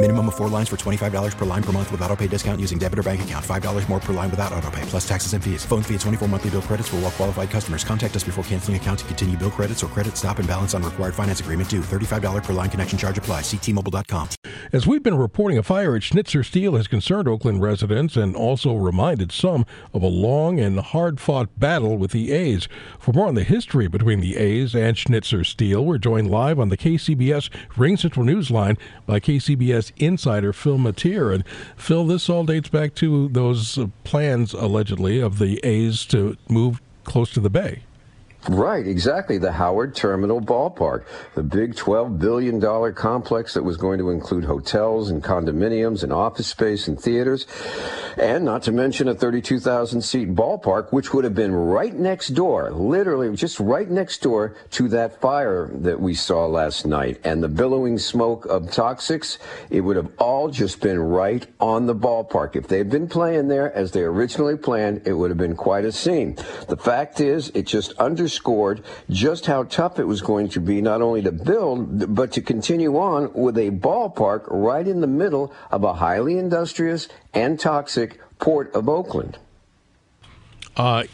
Minimum of 4 lines for $25 per line per month with auto pay discount using debit or bank account. $5 more per line without auto pay, plus taxes and fees. Phone fee at 24 monthly bill credits for all well qualified customers. Contact us before canceling account to continue bill credits or credit stop and balance on required finance agreement due. $35 per line connection charge applies. See T-Mobile.com. As we've been reporting, a fire at Schnitzer Steel has concerned Oakland residents and also reminded some of a long and hard-fought battle with the A's. For more on the history between the A's and Schnitzer Steel, we're joined live on the KCBS Ring Central Newsline by KCBS insider Phil Matier. And Phil, this all dates back to those plans, allegedly, of the A's to move close to the Bay. Right, exactly. The Howard Terminal Ballpark, the big $12 billion complex that was going to include hotels and condominiums and office space and theaters, and not to mention a 32,000-seat ballpark, which would have been right next door, literally just right next door to that fire that we saw last night. And the billowing smoke of toxics, it would have all just been right on the ballpark. If they had been playing there as they originally planned, it would have been quite a scene. The fact is, it just underscored just how tough it was going to be not only to build, but to continue on with a ballpark right in the middle of a highly industrious and toxic port of Oakland.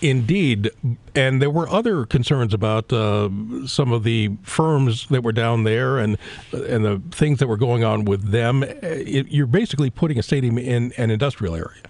Indeed. And there were other concerns about some of the firms that were down there and the things that were going on with them. You're basically putting a stadium in an industrial area.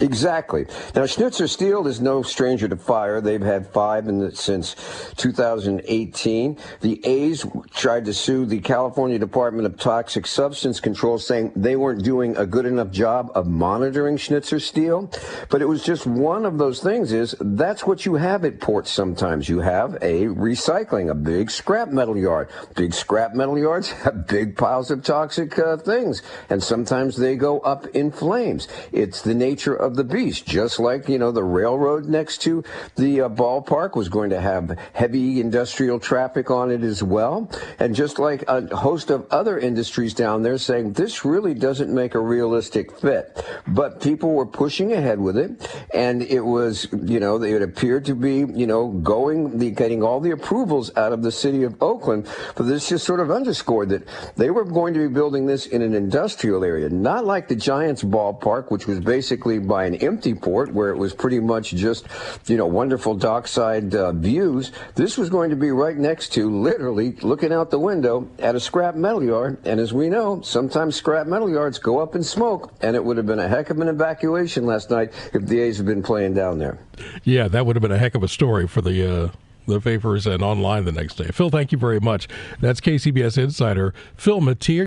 Exactly. Now, Schnitzer Steel is no stranger to fire. They've had five since 2018. The A's tried to sue the California Department of Toxic Substance Control, saying they weren't doing a good enough job of monitoring Schnitzer Steel. But it was just one of those things. Is that's what you have at ports sometimes. You have a recycling, a big scrap metal yard. Big scrap metal yards have big piles of toxic things, and sometimes they go up in flames. It's the nature of the beast, just like, you know, the railroad next to the ballpark was going to have heavy industrial traffic on it as well. And just like a host of other industries down there saying this really doesn't make a realistic fit. But people were pushing ahead with it. And it was, you know, it appeared to be, you know, getting all the approvals out of the city of Oakland. But this just sort of underscored that they were going to be building this in an industrial area, not like the Giants ballpark, which was basically by an empty port where it was pretty much just, you know, wonderful dockside views. This was going to be right next to, literally looking out the window at a scrap metal yard. And as we know, sometimes scrap metal yards go up in smoke, and it would have been a heck of an evacuation last night if the A's had been playing down there. Yeah, that would have been a heck of a story for the papers and online the next day. Phil, thank you very much. That's KCBS insider Phil Matier.